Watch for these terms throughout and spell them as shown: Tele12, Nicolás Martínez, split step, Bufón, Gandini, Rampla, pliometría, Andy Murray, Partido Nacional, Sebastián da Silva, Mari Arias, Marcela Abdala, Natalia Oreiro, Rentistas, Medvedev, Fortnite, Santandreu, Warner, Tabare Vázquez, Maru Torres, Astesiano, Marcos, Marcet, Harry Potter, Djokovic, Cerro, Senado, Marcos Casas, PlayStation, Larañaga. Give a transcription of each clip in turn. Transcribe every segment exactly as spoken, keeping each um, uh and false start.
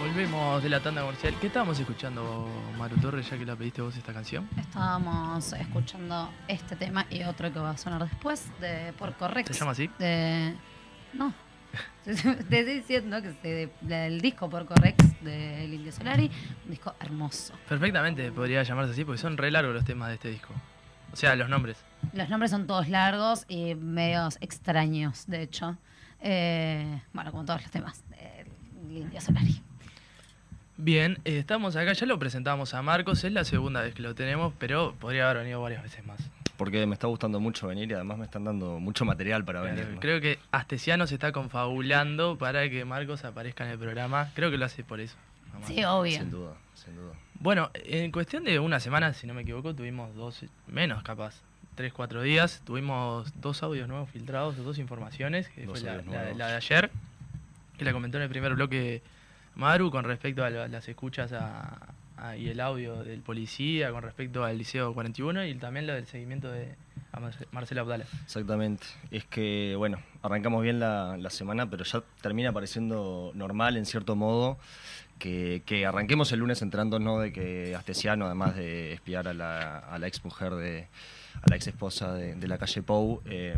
Volvemos de la tanda comercial. ¿Qué estábamos escuchando, Maru Torres, ya que la pediste vos esta canción? Estábamos escuchando este tema y otro que va a sonar después, de Porco Rex. ¿Se llama así? De... No. Te estoy diciendo que se, el disco Porco Rex del Indio Solari, un disco hermoso. Perfectamente podría llamarse así porque son re largos los temas de este disco. O sea, los nombres. Los nombres son todos largos y medios extraños, de hecho. Eh, bueno, como todos los temas del Indio Solari. Bien, eh, estamos acá, ya lo presentamos a Marcos, es la segunda vez que lo tenemos, pero podría haber venido varias veces más. Porque me está gustando mucho venir y además me están dando mucho material para venir. Claro, ¿no? Creo que Astesiano se está confabulando para que Marcos aparezca en el programa, creo que lo hace por eso. Mamá. Sí, obvio. Sin duda, sin duda. Bueno, en cuestión de una semana, si no me equivoco, tuvimos dos, menos capaz, tres, cuatro días, tuvimos dos audios nuevos filtrados, dos informaciones, que dos fue la, la, la de ayer, que la comentó en el primer bloque Maru, con respecto a las escuchas a, a, y el audio del policía, con respecto al Liceo cuarenta y uno y también lo del seguimiento de a Marcela Abdala. Exactamente. Es que, bueno, arrancamos bien la, la semana, pero ya termina pareciendo normal, en cierto modo, que, que arranquemos el lunes enterándonos de que Astesiano, además de espiar a la, a la ex mujer, de, a la ex esposa de, de Lacalle Pou, eh,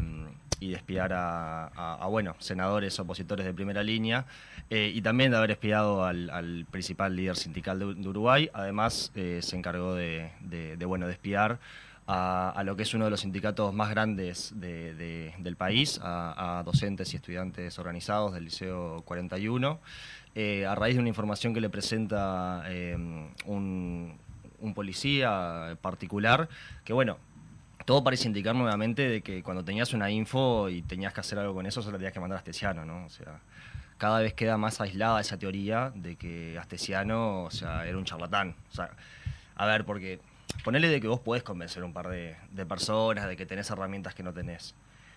y de espiar a, a, a bueno, senadores, opositores de primera línea, eh, y también de haber espiado al, al principal líder sindical de, de Uruguay. Además, eh, se encargó de, de, de, bueno, de espiar a, a lo que es uno de los sindicatos más grandes de, de, del país, a, a docentes y estudiantes organizados del Liceo cuarenta y uno, eh, a raíz de una información que le presenta eh, un, un policía particular, que bueno, todo parece indicar nuevamente de que cuando tenías una info y tenías que hacer algo con eso, solo tenías que mandar a Astesiano, ¿no? O sea, cada vez queda más aislada esa teoría de que Astesiano, o sea, era un charlatán. O sea, a ver, porque ponele de que vos podés convencer a un par de, de personas, de que tenés herramientas que no tenés.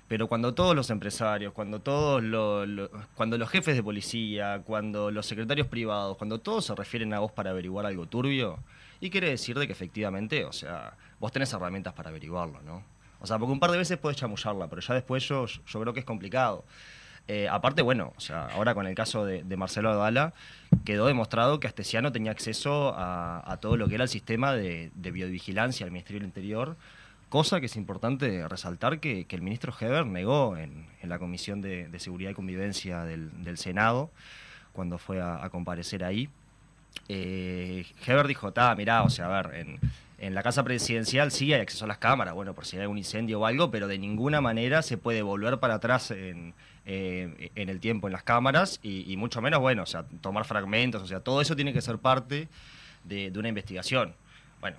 Pero cuando todos los empresarios, cuando todos lo, lo, cuando los jefes de policía, cuando los secretarios privados, cuando todos se refieren a vos para averiguar algo turbio, y quiere decir de que efectivamente, o sea, vos tenés herramientas para averiguarlo, ¿no? O sea, porque un par de veces podés chamullarla, pero ya después yo, yo creo que es complicado. Eh, aparte, bueno, o sea, ahora con el caso de, de Marcela Abdala, quedó demostrado que Astesiano tenía acceso a, a todo lo que era el sistema de, de biovigilancia del Ministerio del Interior, cosa que es importante resaltar que, que el ministro Heber negó en, en la Comisión de, de Seguridad y Convivencia del, del Senado, cuando fue a, a comparecer ahí. Eh, Heber dijo, tá, mirá, o sea, a ver, en, en la casa presidencial sí hay acceso a las cámaras, bueno, por si hay algún incendio o algo, pero de ninguna manera se puede volver para atrás en, eh, en el tiempo en las cámaras, y, y mucho menos, bueno, o sea, tomar fragmentos, o sea, todo eso tiene que ser parte de, de una investigación. Bueno,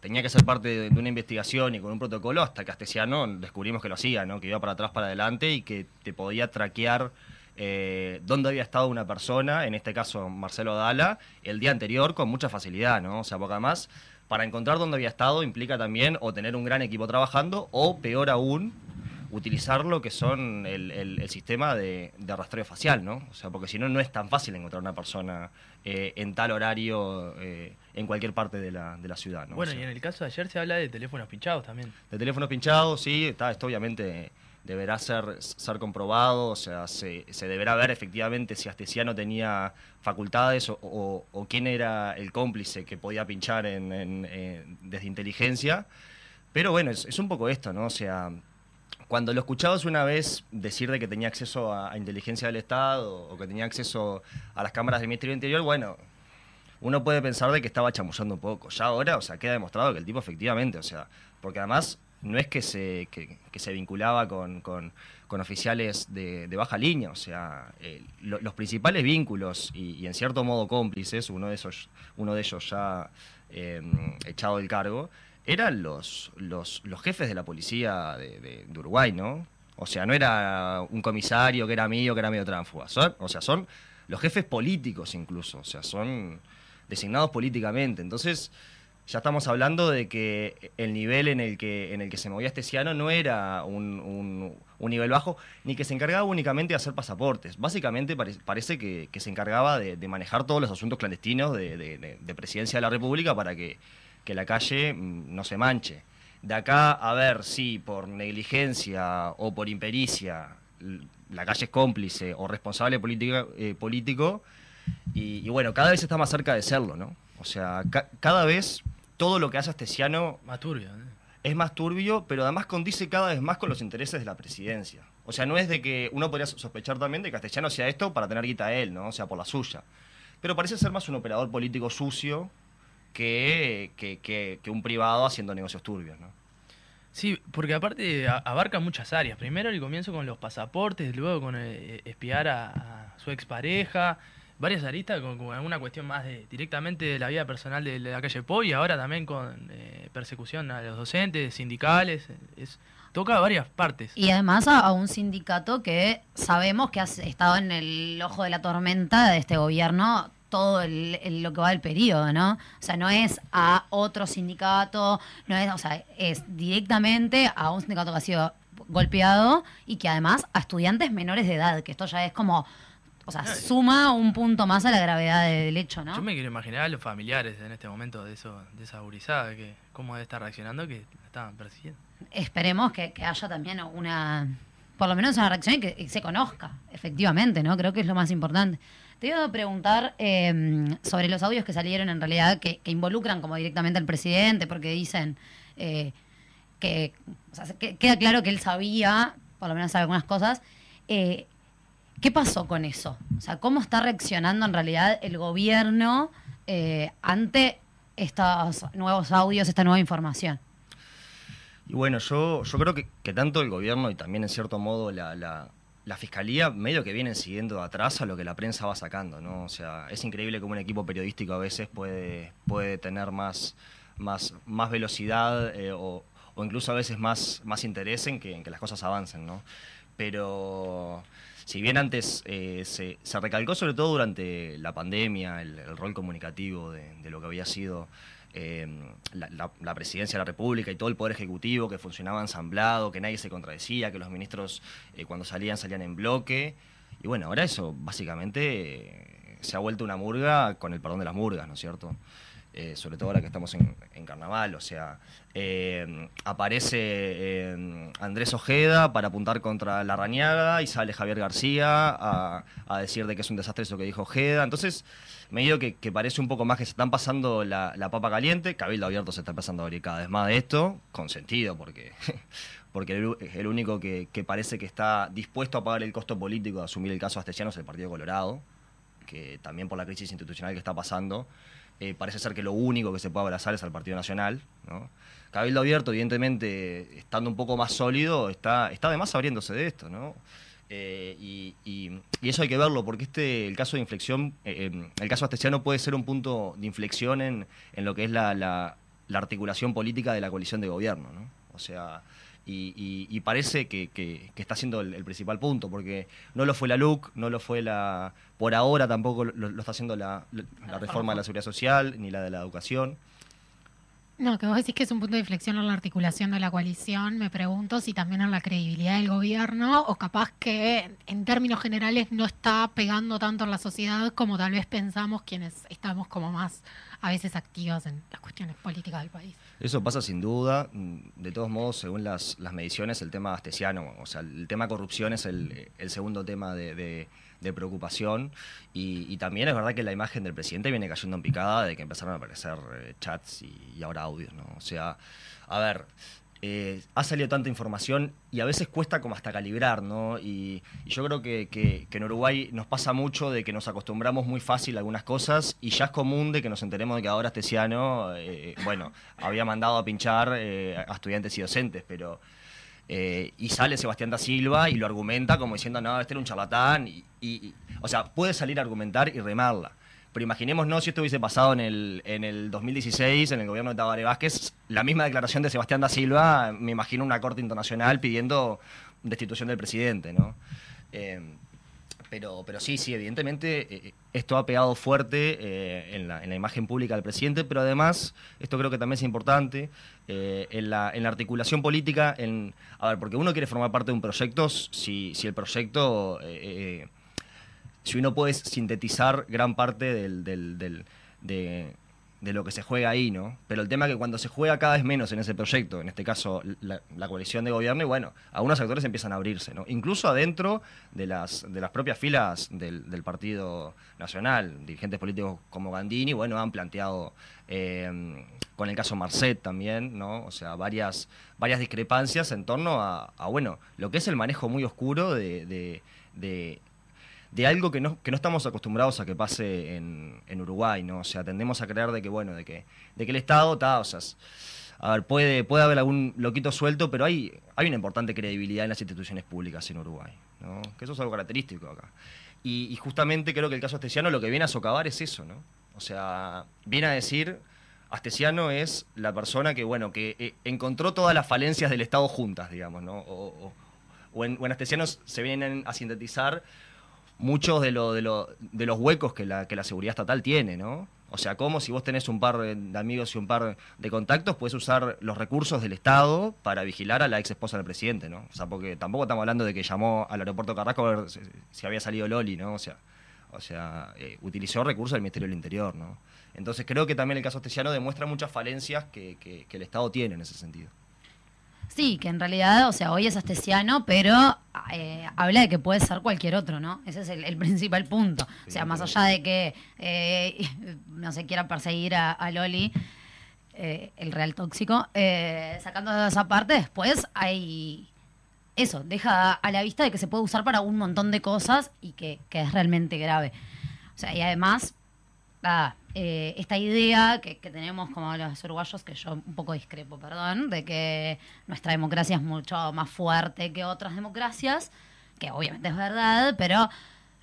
tenía que ser parte de una investigación y con un protocolo, hasta que Astesiano descubrimos que lo hacía, ¿no? Que iba para atrás, para adelante, y que te podía traquear eh, dónde había estado una persona, en este caso Marcelo Abdala, el día anterior con mucha facilidad, ¿no? O sea, porque además, para encontrar dónde había estado implica también o tener un gran equipo trabajando, o peor aún, utilizar lo que son el, el, el sistema de, de rastreo facial, ¿no? O sea, porque si no, no es tan fácil encontrar una persona eh, en tal horario eh, en cualquier parte de la, de la ciudad, ¿no? Bueno, o sea, y en el caso de ayer se habla de teléfonos pinchados también. De teléfonos pinchados, sí, está, esto obviamente deberá ser, ser comprobado, o sea, se, se deberá ver efectivamente si Astesiano tenía facultades o, o, o quién era el cómplice que podía pinchar en, en, en, desde inteligencia. Pero bueno, es, es un poco esto, ¿no? O sea, cuando lo escuchabas una vez decir de que tenía acceso a, a inteligencia del Estado o que tenía acceso a las cámaras del Ministerio del Interior, bueno, uno puede pensar de que estaba chamullando un poco. Ya ahora, o sea, queda demostrado que el tipo efectivamente, o sea, porque además no es que se, que, que se vinculaba con, con, con oficiales de, de baja línea, o sea, eh, lo, los principales vínculos y, y en cierto modo cómplices, uno de esos, uno de ellos ya eh, echado del cargo, eran los, los, los jefes de la policía de, de, de Uruguay, ¿no? O sea, no era un comisario que era mío, que era medio tránfuga. Son, o sea, son los jefes políticos incluso. O sea, son designados políticamente. Entonces, ya estamos hablando de que el nivel en el que, en el que se movía Astesiano no era un, un, un nivel bajo, ni que se encargaba únicamente de hacer pasaportes. Básicamente pare, parece que, que se encargaba de, de manejar todos los asuntos clandestinos de, de, de, de presidencia de la República para que que la calle no se manche. De acá, a ver si por negligencia o por impericia la calle es cómplice o responsable política, eh, político, Y, y bueno, cada vez está más cerca de serlo, ¿no? O sea, ca cada vez todo lo que hace Astesiano... Más turbio, ¿eh? Es más turbio, pero además condice cada vez más con los intereses de la presidencia. O sea, no es de que uno podría sospechar también de que Astesiano sea esto para tener guita a él, ¿no? O sea, por la suya. Pero parece ser más un operador político sucio que, que, que, que un privado haciendo negocios turbios, ¿no? Sí, porque aparte abarca muchas áreas. Primero el comienzo con los pasaportes, luego con el, espiar a, a su expareja, varias aristas con, con alguna cuestión más de, directamente de la vida personal de, de Lacalle Pou, y ahora también con eh, persecución a los docentes, sindicales, es, toca varias partes. Y además a, a un sindicato que sabemos que ha estado en el ojo de la tormenta de este gobierno todo el, el, lo que va del periodo, ¿no? O sea, no es a otro sindicato, no es, o sea, es directamente a un sindicato que ha sido golpeado y que además a estudiantes menores de edad, que esto ya es como, o sea, suma un punto más a la gravedad del hecho, ¿no? Yo me quiero imaginar a los familiares en este momento de eso, de esa gurizada, que cómo debe estar reaccionando, que la estaban persiguiendo. Esperemos que, que haya también una, por lo menos una reacción y que y se conozca, efectivamente, ¿no? Creo que es lo más importante. Te iba a preguntar eh, sobre los audios que salieron en realidad que, que involucran como directamente al presidente, porque dicen eh, que, o sea, que queda claro que él sabía, por lo menos sabe algunas cosas. Eh, ¿Qué pasó con eso? O sea, ¿cómo está reaccionando en realidad el gobierno eh, ante estos nuevos audios, esta nueva información? Y bueno, yo, yo creo que, que tanto el gobierno y también en cierto modo la... la... la fiscalía medio que vienen siguiendo de atrás a lo que la prensa va sacando, ¿no? O sea, es increíble cómo un equipo periodístico a veces puede, puede tener más, más, más velocidad eh, o, o incluso a veces más, más interés en que, en que las cosas avancen, ¿no? Pero si bien antes eh, se, se recalcó sobre todo durante la pandemia el, el rol comunicativo de, de lo que había sido Eh, la, la, la presidencia de la República y todo el poder ejecutivo que funcionaba ensamblado, que nadie se contradecía, que los ministros eh, cuando salían, salían en bloque. Y bueno, ahora eso básicamente eh, se ha vuelto una murga, con el perdón de las murgas, ¿no es cierto? Eh, sobre todo ahora que estamos en, en carnaval, o sea, eh, aparece eh, Andrés Ojeda para apuntar contra Larañaga y sale Javier García a, a decir de que es un desastre eso que dijo Ojeda. Entonces, medio que, que parece un poco más que se están pasando la, la papa caliente. Cabildo Abierto se está empezando a abrir cada vez más de esto, con sentido, porque, porque el, el único que, que parece que está dispuesto a pagar el costo político de asumir el caso Astesiano es el Partido Colorado, que también por la crisis institucional que está pasando, Eh, parece ser que lo único que se puede abrazar es al Partido Nacional, ¿no? Cabildo Abierto, evidentemente, estando un poco más sólido, está, está además abriéndose de esto, ¿no? Eh, y, y, y eso hay que verlo, porque este, el caso de inflexión, eh, el caso Astesiano puede ser un punto de inflexión en, en lo que es la, la, la articulación política de la coalición de gobierno, ¿no? O sea, y, y, y parece que, que, que está siendo el, el principal punto, porque no lo fue la L U C, no lo fue la... Por ahora tampoco lo, lo está haciendo la, la, la reforma de la seguridad social, ni la de la educación. No, que vos decís que es un punto de inflexión en la articulación de la coalición, me pregunto si también en la credibilidad del gobierno, o capaz que en términos generales no está pegando tanto en la sociedad como tal vez pensamos quienes estamos como más a veces activas en las cuestiones políticas del país. Eso pasa sin duda. De todos modos, según las, las mediciones, el tema Astesiano, o sea, el tema corrupción es el, el segundo tema de... de de preocupación, y, y también es verdad que la imagen del presidente viene cayendo en picada de que empezaron a aparecer eh, chats y, y ahora audios, ¿no? O sea, a ver, eh, ha salido tanta información y a veces cuesta como hasta calibrar, ¿no? Y, y yo creo que, que, que en Uruguay nos pasa mucho de que nos acostumbramos muy fácil a algunas cosas y ya es común de que nos enteremos de que ahora Astesiano, eh, bueno, había mandado a pinchar eh, a estudiantes y docentes, pero... Eh, y sale Sebastián da Silva y lo argumenta como diciendo, no, este era un charlatán. Y, y, y, o sea, puede salir a argumentar y remarla. Pero imaginémonos si esto hubiese pasado en el, en el dos mil dieciséis, en el gobierno de Tabare Vázquez, la misma declaración de Sebastián da Silva, me imagino una corte internacional pidiendo destitución del presidente, ¿no? Eh, pero, pero sí, sí, evidentemente eh, esto ha pegado fuerte eh, en, la, en la imagen pública del presidente, pero además, esto creo que también es importante, eh, en, la, en la articulación política, en, a ver, porque uno quiere formar parte de un proyecto si, si el proyecto, eh, eh, si uno puede sintetizar gran parte del, del, del, de, de lo que se juega ahí, ¿no? Pero el tema es que cuando se juega cada vez menos en ese proyecto, en este caso la, la coalición de gobierno, y bueno, algunos actores empiezan a abrirse, ¿no? Incluso adentro de las, de las propias filas del, del Partido Nacional, dirigentes políticos como Gandini, bueno, han planteado, eh, con el caso Marcet también, ¿no? O sea, varias, varias discrepancias en torno a, a, bueno, lo que es el manejo muy oscuro de... de, de de algo que no, que no estamos acostumbrados a que pase en, en Uruguay, ¿no? O sea, tendemos a creer de que, bueno, de que, de que el Estado está, o sea, a ver, puede, puede haber algún loquito suelto, pero hay, hay una importante credibilidad en las instituciones públicas en Uruguay, ¿no? Que eso es algo característico acá. Y, y justamente creo que el caso Astesiano lo que viene a socavar es eso, ¿no? O sea, viene a decir, Astesiano es la persona que, bueno, que eh, encontró todas las falencias del Estado juntas, digamos, ¿no? O, o, o, en, o en Astesiano se vienen a sintetizar muchos de, lo, de, lo, de los huecos que la, que la seguridad estatal tiene, ¿no? O sea, como si vos tenés un par de amigos y un par de contactos, podés usar los recursos del Estado para vigilar a la ex esposa del presidente, ¿no? O sea, porque tampoco estamos hablando de que llamó al aeropuerto Carrasco a ver si, si había salido Loli, ¿no? O sea, o sea eh, utilizó recursos del Ministerio del Interior, ¿no? Entonces creo que también el caso Astesiano demuestra muchas falencias que, que, que el Estado tiene en ese sentido. Sí, que en realidad, o sea, hoy es Astesiano, pero eh, habla de que puede ser cualquier otro, ¿no? Ese es el, el principal punto. O sea, más allá de que eh, no se quiera perseguir a, a Loli, eh, el real tóxico, eh, sacando de esa parte, después hay... Eso, deja a la vista de que se puede usar para un montón de cosas y que, que es realmente grave. O sea, y además, nada, Eh, esta idea que, que tenemos como los uruguayos, que yo un poco discrepo, perdón, de que nuestra democracia es mucho más fuerte que otras democracias, que obviamente es verdad, pero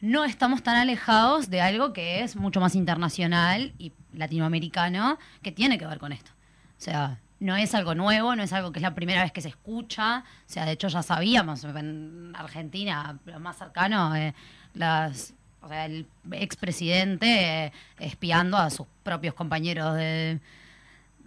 no estamos tan alejados de algo que es mucho más internacional y latinoamericano, que tiene que ver con esto. O sea, no es algo nuevo, no es algo que es la primera vez que se escucha. O sea, de hecho ya sabíamos, en Argentina, lo más cercano, eh, las... O sea, el expresidente eh, espiando a sus propios compañeros de,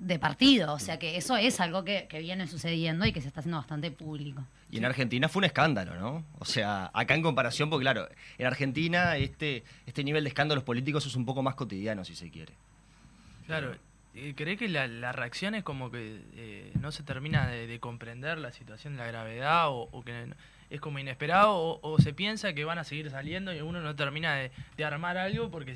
de partido. O sea, que eso es algo que, que viene sucediendo y que se está haciendo bastante público. Y en Argentina fue un escándalo, ¿no? O sea, acá en comparación, porque claro, en Argentina este, este nivel de escándalos políticos es un poco más cotidiano, si se quiere. Claro. ¿Cree que la, la reacción es como que eh, no se termina de, de comprender la situación, la gravedad, o, o que es como inesperado, o, o se piensa que van a seguir saliendo y uno no termina de, de armar algo porque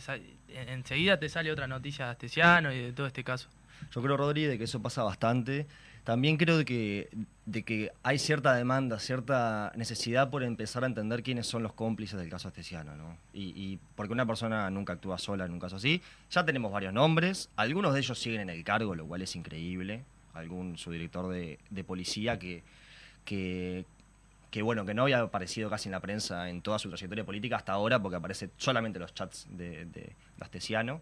enseguida te sale otra noticia de Astesiano y de todo este caso? Yo creo, Rodri, de que eso pasa bastante. También creo de que, de que hay cierta demanda, cierta necesidad por empezar a entender quiénes son los cómplices del caso Astesiano, ¿no? Y, y porque una persona nunca actúa sola en un caso así. Ya tenemos varios nombres, algunos de ellos siguen en el cargo, lo cual es increíble. Algún subdirector de, de policía que, que, que, bueno, que no había aparecido casi en la prensa en toda su trayectoria política hasta ahora, porque aparece solamente en los chats de, de, de Astesiano.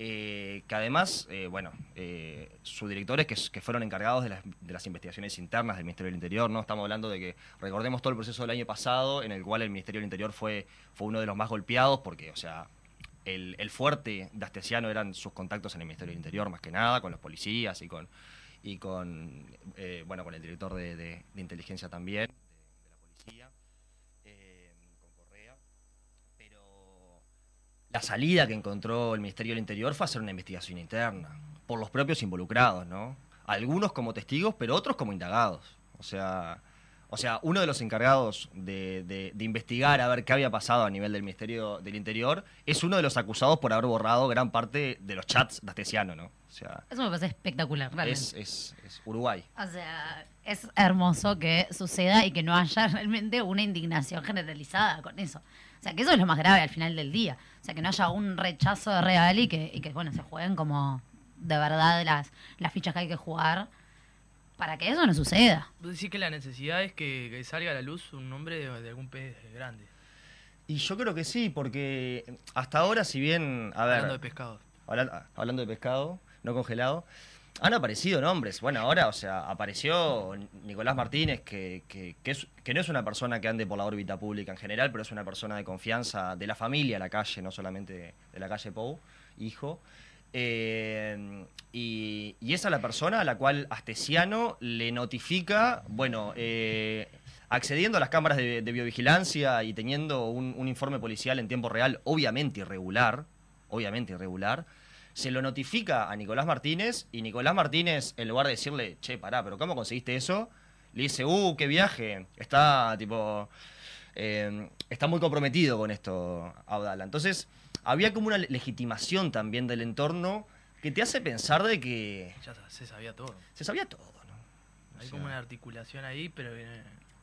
Eh, que además, eh, bueno, eh, subdirectores que, que fueron encargados de las, de las investigaciones internas del Ministerio del Interior, ¿no? Estamos hablando de que, recordemos todo el proceso del año pasado, en el cual el Ministerio del Interior fue, fue uno de los más golpeados, porque, o sea, el, el fuerte de Astesiano eran sus contactos en el Ministerio del Interior, más que nada, con los policías y con, y con eh, bueno, con el director de, de, de inteligencia también, de, de la policía. La salida que encontró el Ministerio del Interior fue hacer una investigación interna, por los propios involucrados, ¿no? Algunos como testigos, pero otros como indagados. O sea, o sea uno de los encargados de, de, de investigar a ver qué había pasado a nivel del Ministerio del Interior es uno de los acusados por haber borrado gran parte de los chats de Astesiano, ¿no? O sea, eso me parece espectacular, realmente. Es, es, es Uruguay. O sea, es hermoso que suceda y que no haya realmente una indignación generalizada con eso. O sea, que eso es lo más grave al final del día. O sea, que no haya un rechazo real y que, y que bueno, se jueguen como de verdad las, las fichas que hay que jugar para que eso no suceda. ¿Vos decís que la necesidad es que, que salga a la luz un nombre de, de algún pez grande? Y yo creo que sí, porque hasta ahora, si bien... A ver, hablando de pescado. Habla, hablando de pescado, no congelado. Han aparecido nombres. Bueno, ahora, o sea, apareció Nicolás Martínez, que, que, que, es, que no es una persona que ande por la órbita pública en general, pero es una persona de confianza de la familia Lacalle, no solamente de, de Lacalle Pou, hijo. Eh, y, y es a la persona a la cual Astesiano le notifica, bueno, eh, accediendo a las cámaras de, de biovigilancia y teniendo un, un informe policial en tiempo real, obviamente irregular, obviamente irregular, se lo notifica a Nicolás Martínez y Nicolás Martínez, en lugar de decirle, che, pará, pero ¿cómo conseguiste eso?, le dice, uh, qué viaje, está tipo... Eh, está muy comprometido con esto Abdala. Entonces, había como una legitimación también del entorno que te hace pensar de que... Ya se sabía todo. Se sabía todo, ¿no? Hay o sea... como una articulación ahí, pero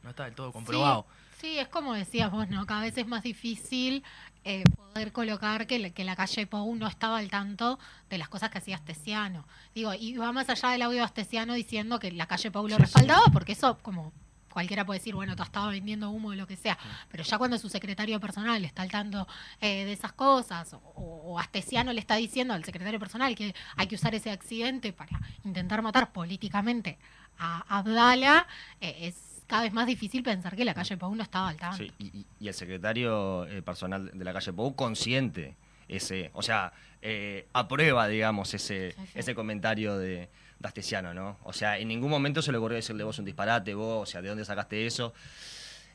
no está del todo comprobado. Sí, sí, es como decías vos, ¿no? Cada vez es más difícil eh, poder colocar que, que Lacalle Pou no estaba al tanto de las cosas que hacía Astesiano. Digo, y va más allá del audio de Astesiano diciendo que Lacalle Pou lo sí, respaldaba, sí. porque eso como... Cualquiera puede decir, bueno, te estaba vendiendo humo o lo que sea, pero ya cuando su secretario personal está al tanto eh, de esas cosas, o, o Astesiano le está diciendo al secretario personal que hay que usar ese accidente para intentar matar políticamente a Abdala, eh, es cada vez más difícil pensar que Lacalle Pou no estaba al tanto. Sí, y, y el secretario eh, personal de Lacalle Pou consciente ese, o sea, eh, aprueba, digamos, ese, sí, sí. ese comentario de... de Astesiano, ¿no? O sea, en ningún momento se le ocurrió decirle vos un disparate, vos, o sea, ¿de dónde sacaste eso?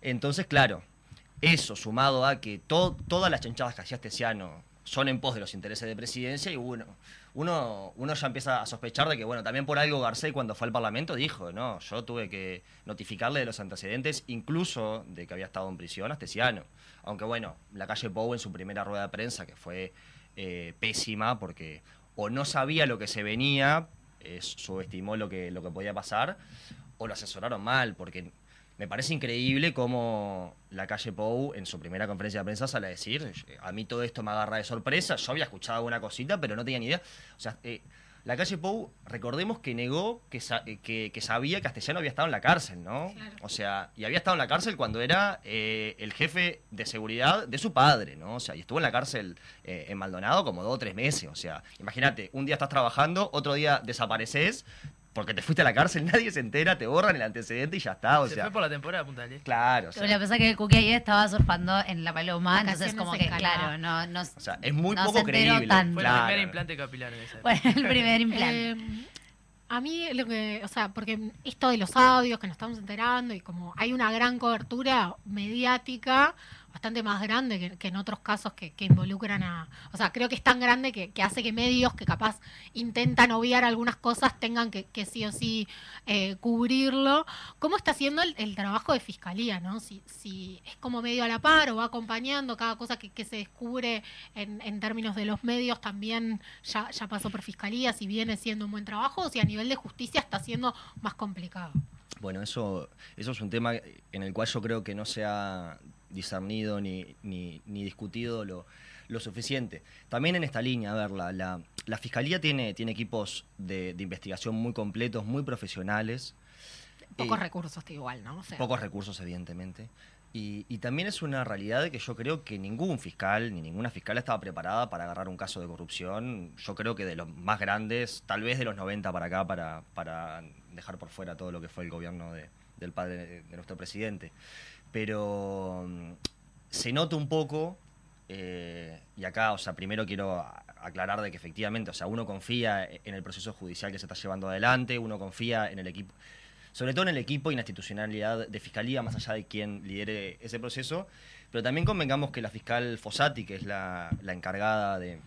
Entonces, claro, eso sumado a que to todas las chanchadas que hacía Astesiano son en pos de los intereses de presidencia, y bueno, uno, uno ya empieza a sospechar de que, bueno, también por algo Garcés cuando fue al Parlamento dijo, no, yo tuve que notificarle de los antecedentes, incluso de que había estado en prisión Astesiano. Aunque bueno, Lacalle Pou en su primera rueda de prensa, que fue eh, pésima, porque o no sabía lo que se venía, Eh, subestimó lo que, lo que podía pasar, o lo asesoraron mal, porque me parece increíble cómo Lacalle Pou en su primera conferencia de prensa sale a decir, a mí todo esto me agarra de sorpresa, yo había escuchado una cosita pero no tenía ni idea. O sea, eh, Lacalle Pou, recordemos que negó que, sa eh, que, que sabía que Astesiano había estado en la cárcel, ¿no? Claro. O sea, y había estado en la cárcel cuando era eh, el jefe de seguridad de su padre, ¿no? O sea, y estuvo en la cárcel eh, en Maldonado como dos o tres meses, o sea, imagínate, un día estás trabajando, otro día desapareces porque te fuiste a la cárcel, nadie se entera, te borran el antecedente y ya está, o sea. Se fue por la temporada de Punta del Este. Claro, o sea. Pero lo que pasa es que el Cookie ahí estaba surfando en la Paloma, entonces como que, claro, no, no... O sea, es muy poco creíble. Fue el primer implante capilar en esa época. Bueno, el primer implante. Eh, a mí, lo que, o sea, porque esto de los audios que nos estamos enterando y como hay una gran cobertura mediática... bastante más grande que, que en otros casos que, que involucran a... O sea, creo que es tan grande que, que hace que medios que capaz intentan obviar algunas cosas tengan que, que sí o sí eh, cubrirlo. ¿Cómo está haciendo el, el trabajo de fiscalía, no? Si, si es como medio a la par o va acompañando cada cosa que, que se descubre en, en términos de los medios, también ya, ya pasó por fiscalía, si viene siendo un buen trabajo, o si a nivel de justicia está siendo más complicado. Bueno, eso, eso es un tema en el cual yo creo que no se ha discernido ni, ni, ni discutido lo, lo suficiente. También en esta línea, a ver, la, la, la Fiscalía tiene, tiene equipos de, de investigación muy completos, muy profesionales. Pocos eh, recursos, igual, ¿no? O sea, pocos recursos, evidentemente. Y, y también es una realidad de que yo creo que ningún fiscal, ni ninguna fiscal estaba preparada para agarrar un caso de corrupción. Yo creo que de los más grandes, tal vez de los noventa para acá, para, para dejar por fuera todo lo que fue el gobierno de, del padre de nuestro presidente. Pero se nota un poco, eh, y acá, o sea, primero quiero aclarar de que efectivamente, o sea, uno confía en el proceso judicial que se está llevando adelante, uno confía en el equipo, sobre todo en el equipo y en la institucionalidad de Fiscalía, más allá de quien lidere ese proceso, pero también convengamos que la fiscal Fossati, que es la, la encargada de,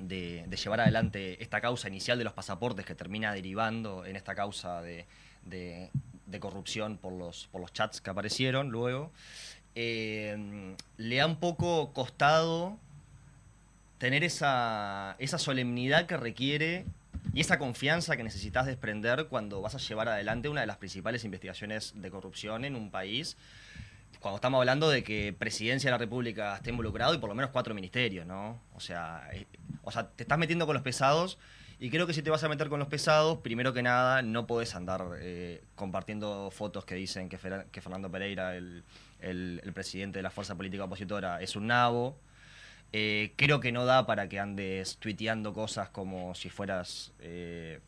de, de llevar adelante esta causa inicial de los pasaportes que termina derivando en esta causa de... de de corrupción por los, por los chats que aparecieron luego, eh, le ha un poco costado tener esa, esa solemnidad que requiere y esa confianza que necesitas desprender cuando vas a llevar adelante una de las principales investigaciones de corrupción en un país, cuando estamos hablando de que Presidencia de la República esté involucrado y por lo menos cuatro ministerios, ¿no? O sea, eh, o sea, te estás metiendo con los pesados. Y creo que si te vas a meter con los pesados, primero que nada, no podés andar eh, compartiendo fotos que dicen que, Fer que Fernando Pereira, el, el, el presidente de la fuerza política opositora, es un nabo. Eh, creo que no da para que andes tuiteando cosas como si fueras eh,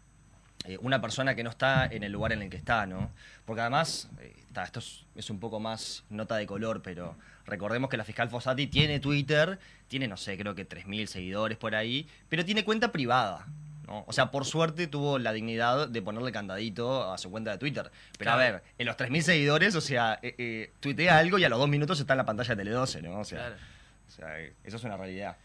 eh, una persona que no está en el lugar en el que está, ¿no? Porque además, eh, está, esto es, es un poco más nota de color, pero recordemos que la fiscal Fossati tiene Twitter, tiene, no sé, creo que tres mil seguidores por ahí, pero tiene cuenta privada. ¿No? O sea, por suerte tuvo la dignidad de ponerle candadito a su cuenta de Twitter. Pero claro. A ver, en los tres mil seguidores, o sea, eh, eh, tuitea algo y a los dos minutos está en la pantalla de Tele doce, ¿no? O sea, claro. O sea, eso es una realidad.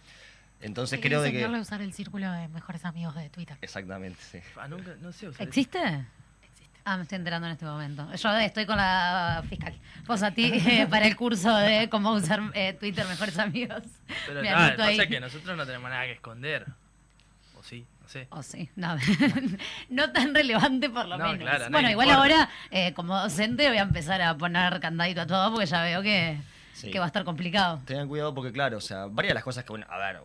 Entonces creo de que... usar el círculo de mejores amigos de Twitter. Exactamente, sí. Ah, nunca, no sé usar. ¿Existe? Existe. Ah, me estoy enterando en este momento. Yo estoy con la fiscal Fossati eh, para el curso de cómo usar eh, Twitter mejores amigos. Pero me nada, pasa ahí. Que nosotros no tenemos nada que esconder. O sí. Sí. Oh, sí. No, no tan relevante por lo no, menos. Claro, bueno, igual importa. Ahora, eh, como docente, voy a empezar a poner candadito a todo porque ya veo que, sí. que va a estar complicado. Tengan cuidado porque, claro, o sea, varias de las cosas que, bueno, a ver,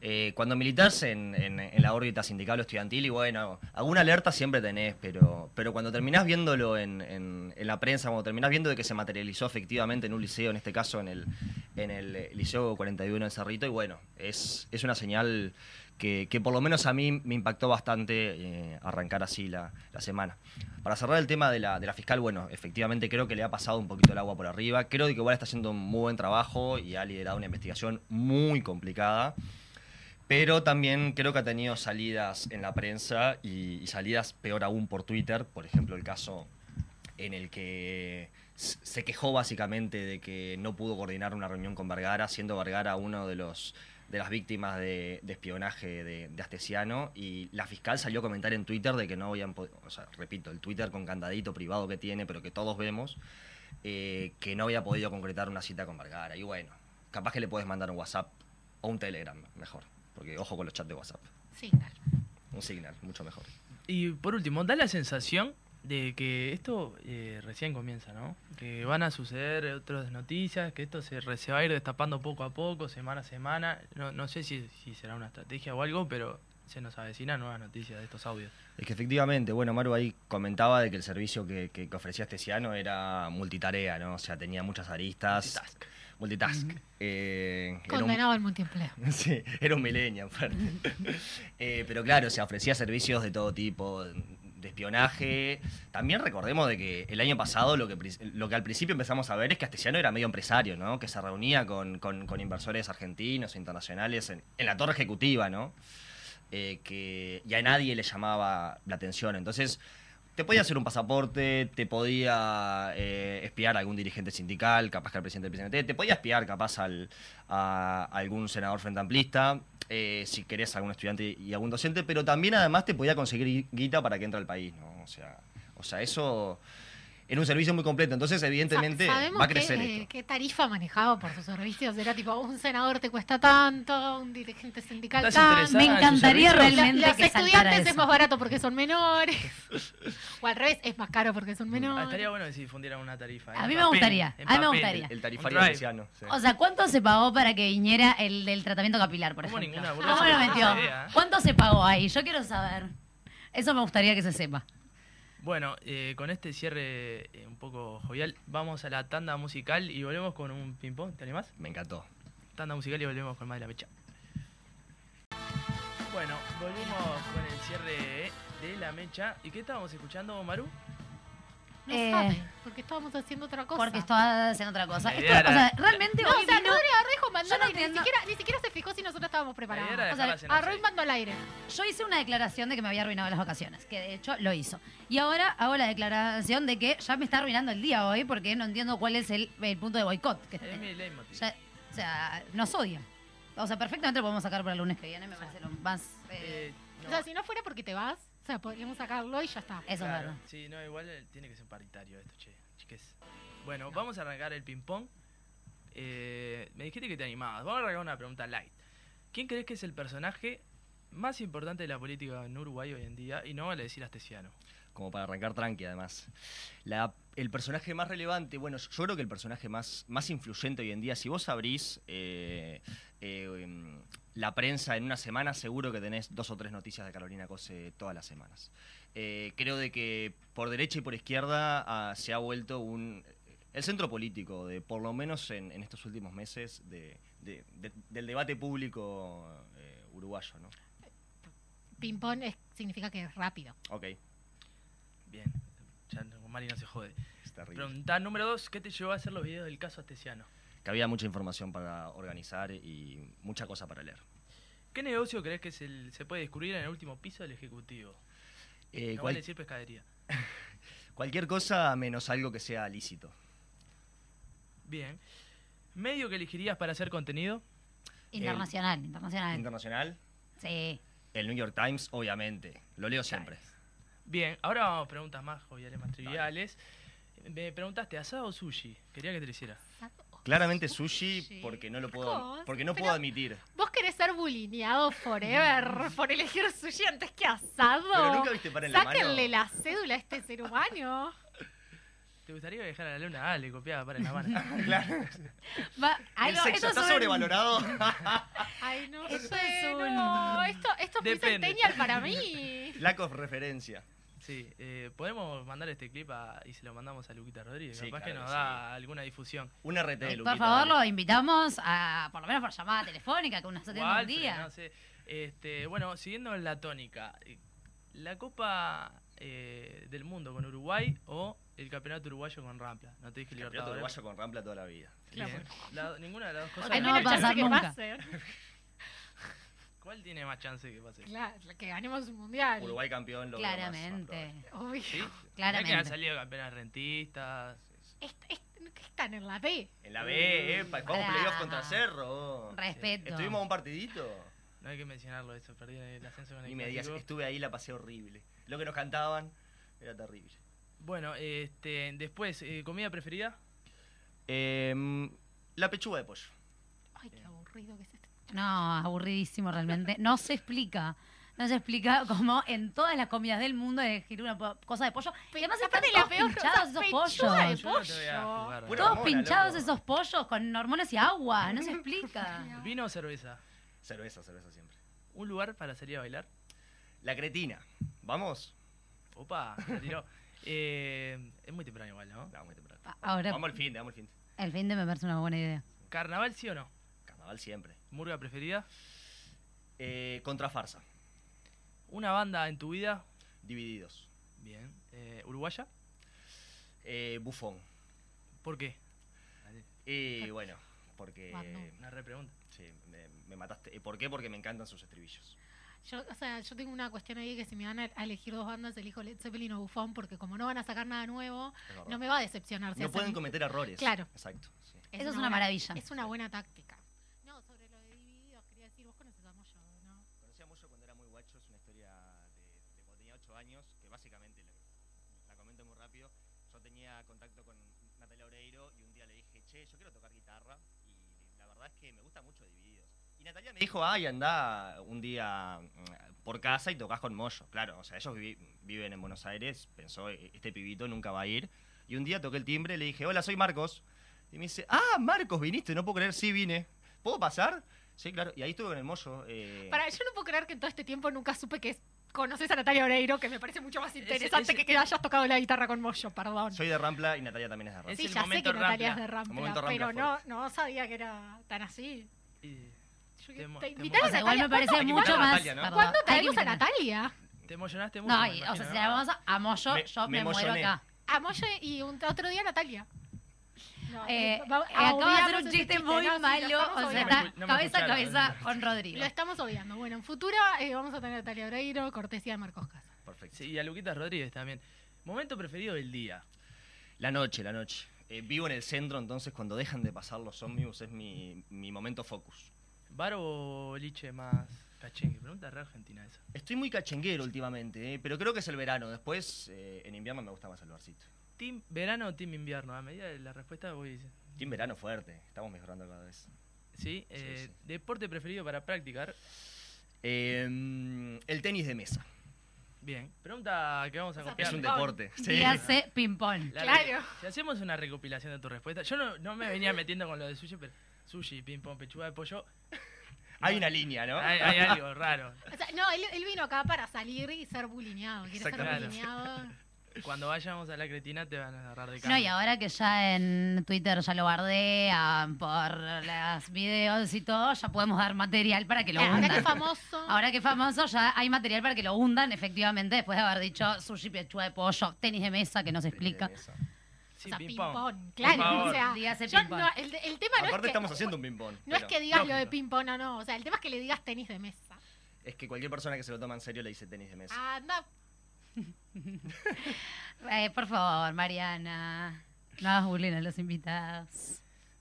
eh, cuando militás en, en, en la órbita sindical o estudiantil, y bueno, alguna alerta siempre tenés, pero, pero cuando terminás viéndolo en, en, en la prensa, cuando terminás viendo de que se materializó efectivamente en un liceo, en este caso en el, en el Liceo cuarenta y uno de Cerrito, y bueno, es, es una señal... Que, que por lo menos a mí me impactó bastante eh, arrancar así la, la semana. Para cerrar el tema de la, de la fiscal, bueno, efectivamente creo que le ha pasado un poquito el agua por arriba. Creo que igual está haciendo un muy buen trabajo y ha liderado una investigación muy complicada. Pero también creo que ha tenido salidas en la prensa y, y salidas peor aún por Twitter. Por ejemplo, el caso en el que se quejó básicamente de que no pudo coordinar una reunión con Vergara, siendo Vergara uno de los... de las víctimas de, de espionaje de, de Astesiano, y la fiscal salió a comentar en Twitter de que no habían podido, o sea, repito, el Twitter con candadito privado que tiene, pero que todos vemos, eh, que no había podido concretar una cita con Vergara. Y bueno, capaz que le puedes mandar un WhatsApp o un Telegram, mejor, porque ojo con los chats de WhatsApp. Signal. Un Signal, mucho mejor. Y por último, da la sensación de que esto eh, recién comienza, ¿no? Que van a suceder otras noticias, que esto se, se va a ir destapando poco a poco, semana a semana. No, no sé si, si será una estrategia o algo, pero se nos avecinan nuevas noticias de estos audios. Es que efectivamente, bueno, Maru ahí comentaba de que el servicio que, que, que ofrecía Astesiano era multitarea, ¿no? O sea, tenía muchas aristas. Multitask. Multitask. Mm-hmm. eh, Condenado al multiempleo. Sí, era un milenio, aparte. eh, pero claro, o sea, ofrecía servicios de todo tipo... de espionaje. También recordemos de que el año pasado lo que, lo que al principio empezamos a ver es que Astesiano era medio empresario, ¿no? Que se reunía con, con, con inversores argentinos e internacionales en, en la torre ejecutiva, ¿no? Eh, que ya a nadie le llamaba la atención. Entonces, te podía hacer un pasaporte, te podía eh, espiar a algún dirigente sindical, capaz que al presidente del P C N T, te podía espiar capaz al, a, a algún senador frente amplista, eh, si querés algún estudiante y algún docente, pero también además te podía conseguir guita para que entre al país, ¿no? O sea, o sea eso era un servicio muy completo, entonces evidentemente va a crecer qué, esto. ¿Qué tarifa manejaba por sus servicios? Era tipo, un senador te cuesta tanto, un dirigente sindical tanto. Me encantaría en realmente los, los que los estudiantes es más barato porque son menores. O al revés, es más caro porque son menores. Estaría bueno que se difundieran una tarifa. ¿Eh? A mí me gustaría. A mí me gustaría. El, el tarifario anciano. Sí. O sea, ¿cuánto se pagó para que viniera el del tratamiento capilar, por ejemplo? Ninguna, por ah, no metió. Idea, ¿eh? ¿Cuánto se pagó ahí? Yo quiero saber. Eso me gustaría que se sepa. Bueno, eh, con este cierre eh, un poco jovial, vamos a la tanda musical y volvemos con un ping-pong. ¿Te animás? Me encantó. Tanda musical y volvemos con más de la mecha. Bueno, volvemos con el cierre de la mecha. ¿Y qué estábamos escuchando, Maru? No eh, sabe, porque estábamos haciendo otra cosa. Porque estaba haciendo otra cosa. Esto, era... O sea, realmente... No, hoy o sea, vino... no era Arrejo mandando al aire. Ni siquiera, ni siquiera se fijó si nosotros estábamos preparados. O sea, Arrejo mandó al aire. Yo hice una declaración de que me había arruinado las vacaciones, que de hecho lo hizo. Y ahora hago la declaración de que ya me está arruinando el día hoy porque no entiendo cuál es el, el punto de boicot. Que es mi leitmotiv. Ya, o sea, nos odia. O sea, perfectamente lo podemos sacar para el lunes que viene. Me parece lo más... Eh, eh, no. O sea, si no fuera porque te vas... O sea, podríamos sacarlo y ya está. Eso claro. Es verdad. Sí, no, igual tiene que ser paritario esto, che, chiques. Bueno, no. Vamos a arrancar el ping-pong. Eh, me dijiste que te animabas. Vamos a arrancar una pregunta light. ¿Quién crees que es el personaje más importante de la política en Uruguay hoy en día? Y no vale decir Astesiano. Como para arrancar tranqui, además. La, el personaje más relevante, bueno, yo creo que el personaje más, más influyente hoy en día, si vos abrís... Eh, eh, la prensa en una semana, seguro que tenés dos o tres noticias de Carolina Cose todas las semanas. Eh, creo de que por derecha y por izquierda ah, se ha vuelto un el centro político, de por lo menos en, en estos últimos meses, de, de, de, del debate público eh, uruguayo, ¿no? Ping-pong es, significa que es rápido. Ok. Bien. Ya no, Mari no se jode. Es terrible. Pregunta número dos, ¿qué te llevó a hacer los videos del caso Astesiano? Que había mucha información para organizar y mucha cosa para leer. ¿Qué negocio crees que se, se puede descubrir en el último piso del Ejecutivo? Eh, no cual... vale decir pescadería. Cualquier cosa menos algo que sea lícito. Bien. ¿Medio que elegirías para hacer contenido? Internacional, el, internacional. Internacional. Sí. El New York Times, obviamente. Lo leo siempre. Bien, ahora vamos a preguntas más joviales, más triviales. Dale. Me preguntaste, ¿asado o sushi? Quería que te lo hiciera. Claramente sushi, sushi, porque no lo puedo, porque no Pero puedo admitir. Vos querés ser bulineado forever por elegir sushi antes que asado. Pero nunca viste para en la mano. Sáquenle la cédula a este ser humano. ¿Te gustaría dejar a la luna? Ah, le copiaba para en la mano. Claro. Va, ay, el no, sexo está sobrevalorado. Ay, no esto sé, es un... no. Esto, esto es muy centenial para mí. Lack of referencia. Sí, eh, podemos mandar este clip a, y se lo mandamos a Luquita Rodríguez, sí, capaz claro, que nos da sí. alguna difusión. Una R T de Luquita. Por favor, lo invitamos a, por lo menos por llamada telefónica, que unas atendemos un día. No sé. Este, bueno, siguiendo la tónica, la Copa eh, del Mundo con Uruguay o el Campeonato Uruguayo con Rampla. No te dije el Campeonato Uruguayo con Rampla toda la vida. Claro. La, ninguna de las dos cosas. Ay, no va a pasar que pase. ¿Cuál tiene más chance que pase? Claro, que ganemos un mundial. Uruguay campeón lo claramente. Más, más ¿sí? Claramente. Que han salido campeones rentistas. Es, es, están en la B. En la B, epa. Jugamos playoffs contra Cerro. Respeto. Estuvimos un partidito. No hay que mencionarlo eso, perdí el ascenso con el y me digas, estuve ahí, la pasé horrible. Lo que nos cantaban era terrible. Bueno, este, después, eh, ¿comida preferida? Eh, la pechuga de pollo. Ay, qué aburrido que es este. No, aburridísimo realmente. No se explica. No se explica cómo en todas las comidas del mundo elegir una cosa de pollo. Y además están todos pinchados esos pollos. Pollo. Todos hormona, pinchados loco. Esos pollos con hormonas y agua. No se explica. ¿Vino o cerveza? Cerveza, cerveza siempre. ¿Un lugar para salir a bailar? La Cretina. ¿Vamos? Opa, me tiró. eh, es muy temprano igual, ¿no? No, muy temprano. Ahora, vamos al fin de, vamos al fin de. El fin de me parece una buena idea. ¿Carnaval sí o no? Carnaval siempre. ¿Murga preferida? Eh, contrafarsa. ¿Una banda en tu vida? Divididos. Bien. Eh, ¿Uruguaya? Eh, Bufón. ¿Por qué? Y eh, bueno, porque... Una repregunta. Sí, me, me mataste. ¿Por qué? Porque me encantan sus estribillos. Yo, o sea, yo tengo una cuestión ahí que si me van a elegir dos bandas, elijo Led Zeppelin o Bufón, porque como no van a sacar nada nuevo, no me va a decepcionar. Si no pueden el... cometer errores. Claro. Exacto. Sí. Eso es una, una maravilla. Es una buena táctica. No, sobre lo de Divididos, quería decir, vos conocés a Moyo, ¿no? Conocí a Moyo cuando era muy guacho, es una historia de, de cuando tenía ocho años, que básicamente, la, la comento muy rápido, yo tenía contacto con Natalia Oreiro y un día le dije, che, yo quiero tocar guitarra, y la verdad es que me gusta mucho Divididos. Y Natalia me dijo, ay, andá un día por casa y tocás con Moyo. Claro, o sea, ellos vi, viven en Buenos Aires, pensó, este pibito nunca va a ir. Y un día toqué el timbre, le dije, hola, soy Marcos. Y me dice, ah, Marcos, viniste, no puedo creer, sí, vine. ¿Puedo pasar? Sí, claro. Y ahí estuve con el Moyo. Eh... Para, yo no puedo creer que en todo este tiempo nunca supe que conoces a Natalia Oreiro, que me parece mucho más interesante es, es, que, que hayas tocado la guitarra con Moyo, perdón. Soy de Rampla y Natalia también es de Rampla. Sí, ya sé que Natalia Rampla. Es de Rampla, Rampla pero no, no sabía que era tan así. Y... Te invitaron a Natalia. Igual me parece mucho más. ¿Cuándo traemos a Natalia? Te emocionaste mucho. No, y, o sea, si la vamos a, a Moyo, me, yo me, me muero acá. A Moyo y un, otro día Natalia. No, eh, va, acaba de hacer un chiste, chiste muy no, malo, sí, o sea, está no cabeza a cabeza con Rodrigo. Lo estamos obviando. Bueno, en futuro eh, vamos a tener a Natalia Oreiro, cortesía de Marcos Casas. Perfecto. Sí, y a Luquita Rodríguez también. ¿Momento preferido del día? La noche, la noche. Eh, vivo en el centro, entonces cuando dejan de pasar los ómnibus es mi, mi momento focus. ¿Bar o boliche más cachengue? Pregunta re argentina esa. Estoy muy cachenguero últimamente, eh, pero creo que es el verano. Después, eh, en invierno me gusta más el barcito. ¿Team verano o team invierno? A medida de la respuesta voy diciendo. Team verano fuerte, estamos mejorando cada vez. ¿Sí? Eh, sí, sí. ¿Deporte preferido para practicar? Eh, el tenis de mesa. Bien, pregunta que vamos a copiar. Es un deporte. Sí. Y hace ping-pong, claro. Si hacemos una recopilación de tu respuesta, yo no, no me venía metiendo con lo de sushi, pero... Sushi, ping-pong, pechuga de pollo. Hay una línea, ¿no? Hay, hay algo raro. O sea, no, él, él vino acá para salir y ser bulineado. Quiere ser bulineado. Cuando vayamos a la Cretina te van a agarrar de cara. No, y ahora que ya en Twitter ya lo bardean por los videos y todo, ya podemos dar material para que lo ahora hundan. Ahora que famoso. Ahora que famoso ya hay material para que lo hundan, efectivamente, después de haber dicho sushi, pechuga de pollo, tenis de mesa, que no se explica. Sí, o sea, ping-pong, claro. O sea, yo, no, el, el tema no Aparte es que, estamos haciendo un ping-pong. No es que digas no, lo de ping-pong o no, no. O sea, el tema es que le digas tenis de mesa. Es que cualquier persona que se lo toma en serio le dice tenis de mesa. Ah, no. eh, por favor, Mariana. No hagas bullying a los invitados.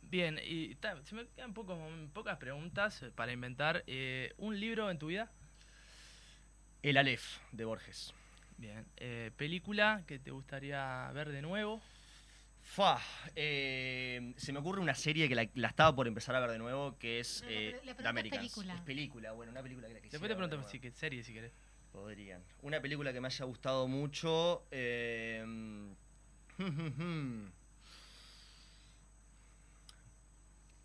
Bien, y ta, se me quedan poco, pocas preguntas para inventar. Eh, ¿Un libro en tu vida? El Aleph, de Borges. Bien. Eh, ¿Película que te gustaría ver de nuevo? Fua, eh, se me ocurre una serie que la, la estaba por empezar a ver de nuevo, que es eh, The Americans. Película. Es película, bueno, una película que la quisiera. Después te preguntamos si, qué serie, si querés. Podrían. Una película que me haya gustado mucho. Eh,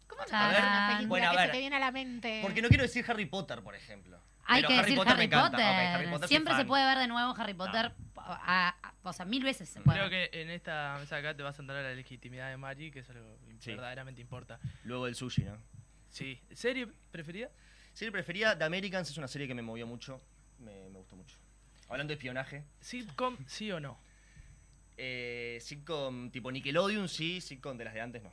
¿Cómo no? A ver, una película bueno, que a ver, se te viene a la mente. Porque no quiero decir Harry Potter, por ejemplo. Hay pero que Harry decir Potter Harry, Potter. Okay, Harry Potter. Siempre se puede ver de nuevo Harry Potter. No. A, a, a, o sea, mil veces se puede. Creo ver. Que en esta mesa acá te vas a entrar a la legitimidad de Mari, que es algo que sí. verdaderamente importa. Luego el sushi, ¿no? Sí. ¿Serie preferida? Serie preferida, The Americans es una serie que me movió mucho. Me, me gustó mucho. Hablando de espionaje. ¿Sitcom sí o no? Eh, sitcom tipo Nickelodeon sí, sitcom de las de antes no.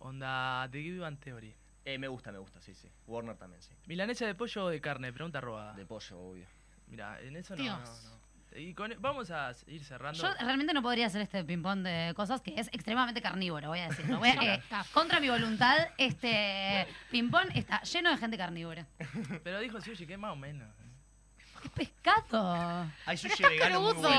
Onda The Big Bang Theory. Eh, me gusta, me gusta, sí, sí. Warner también, sí. ¿Milanesa de pollo o de carne? Pregunta robada. De pollo, obvio. Mirá, en eso no, no, no. Y con, vamos a ir cerrando. Yo realmente no podría hacer este ping-pong de cosas que es extremadamente carnívoro, voy a decirlo. Voy a, eh, contra mi voluntad, este ping-pong está lleno de gente carnívora. Pero dijo Sushi que más o menos. ¡Qué pescado! Hay sushi vegano muy bueno. Sí,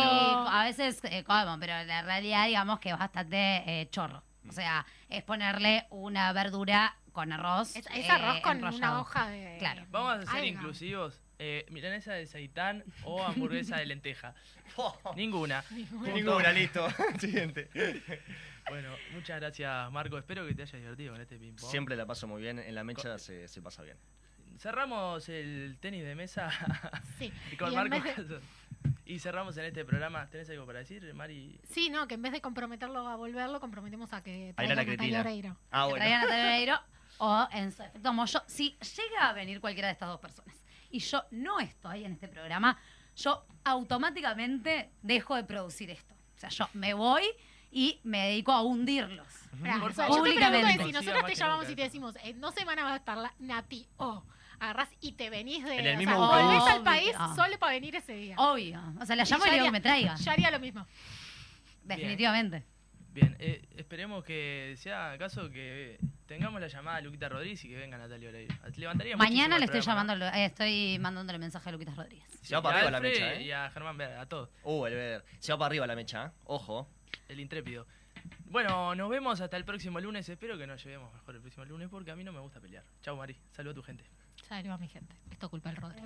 a veces eh, comemos, pero la realidad, digamos, que es bastante eh, chorro. O sea, es ponerle una verdura con arroz. Es, es arroz eh, con enrollado. Una hoja de... Claro. Vamos a ser Ay, inclusivos. Eh, milanesa de seitán o hamburguesa de lenteja. Ninguna. Ninguna, Ninguna listo. Siguiente. Bueno, muchas gracias, Marco. Espero que te hayas divertido con este ping-pong. Siempre la paso muy bien. En la mecha con... se, se pasa bien. Cerramos el tenis de mesa sí. con y Marcos de... y cerramos en este programa. ¿Tenés algo para decir, Mari? Sí, no, que en vez de comprometerlo a volverlo, comprometemos a que traiga a Natalia Oreiro. Ah, bueno. Que traiga a Natalia Oreiro o en su efecto, como yo, si llega a venir cualquiera de estas dos personas y yo no estoy en este programa, yo automáticamente dejo de producir esto. O sea, yo me voy... y me dedico a hundirlos. Por favor, yo te pregunto, si nosotros te llamamos y te decimos, en dos semanas va a estar la Nati O, agarrás y te venís de... En el mismo o sea, volvés al país solo para venir ese día. Obvio. O sea, la llamo y, y le digo que me traiga. Yo haría lo mismo. Definitivamente. Bien, Bien. Eh, esperemos que sea caso que tengamos la llamada a Luquita Rodríguez y que venga Natalia Oreiro. Levantaría Mañana le estoy programa. llamando, eh, estoy mandándole mensaje a Luquita Rodríguez. Se va para arriba la mecha, ¿eh? Y a Germán Vega, a todos. Uh, el Heber. Se va para arriba la mecha, ¿eh? Ojo. El intrépido. Bueno, nos vemos hasta el próximo lunes. Espero que nos llevemos mejor el próximo lunes porque a mí no me gusta pelear. Chau, Mari. Saluda a tu gente. Saluda a mi gente. Esto culpa del Rodri.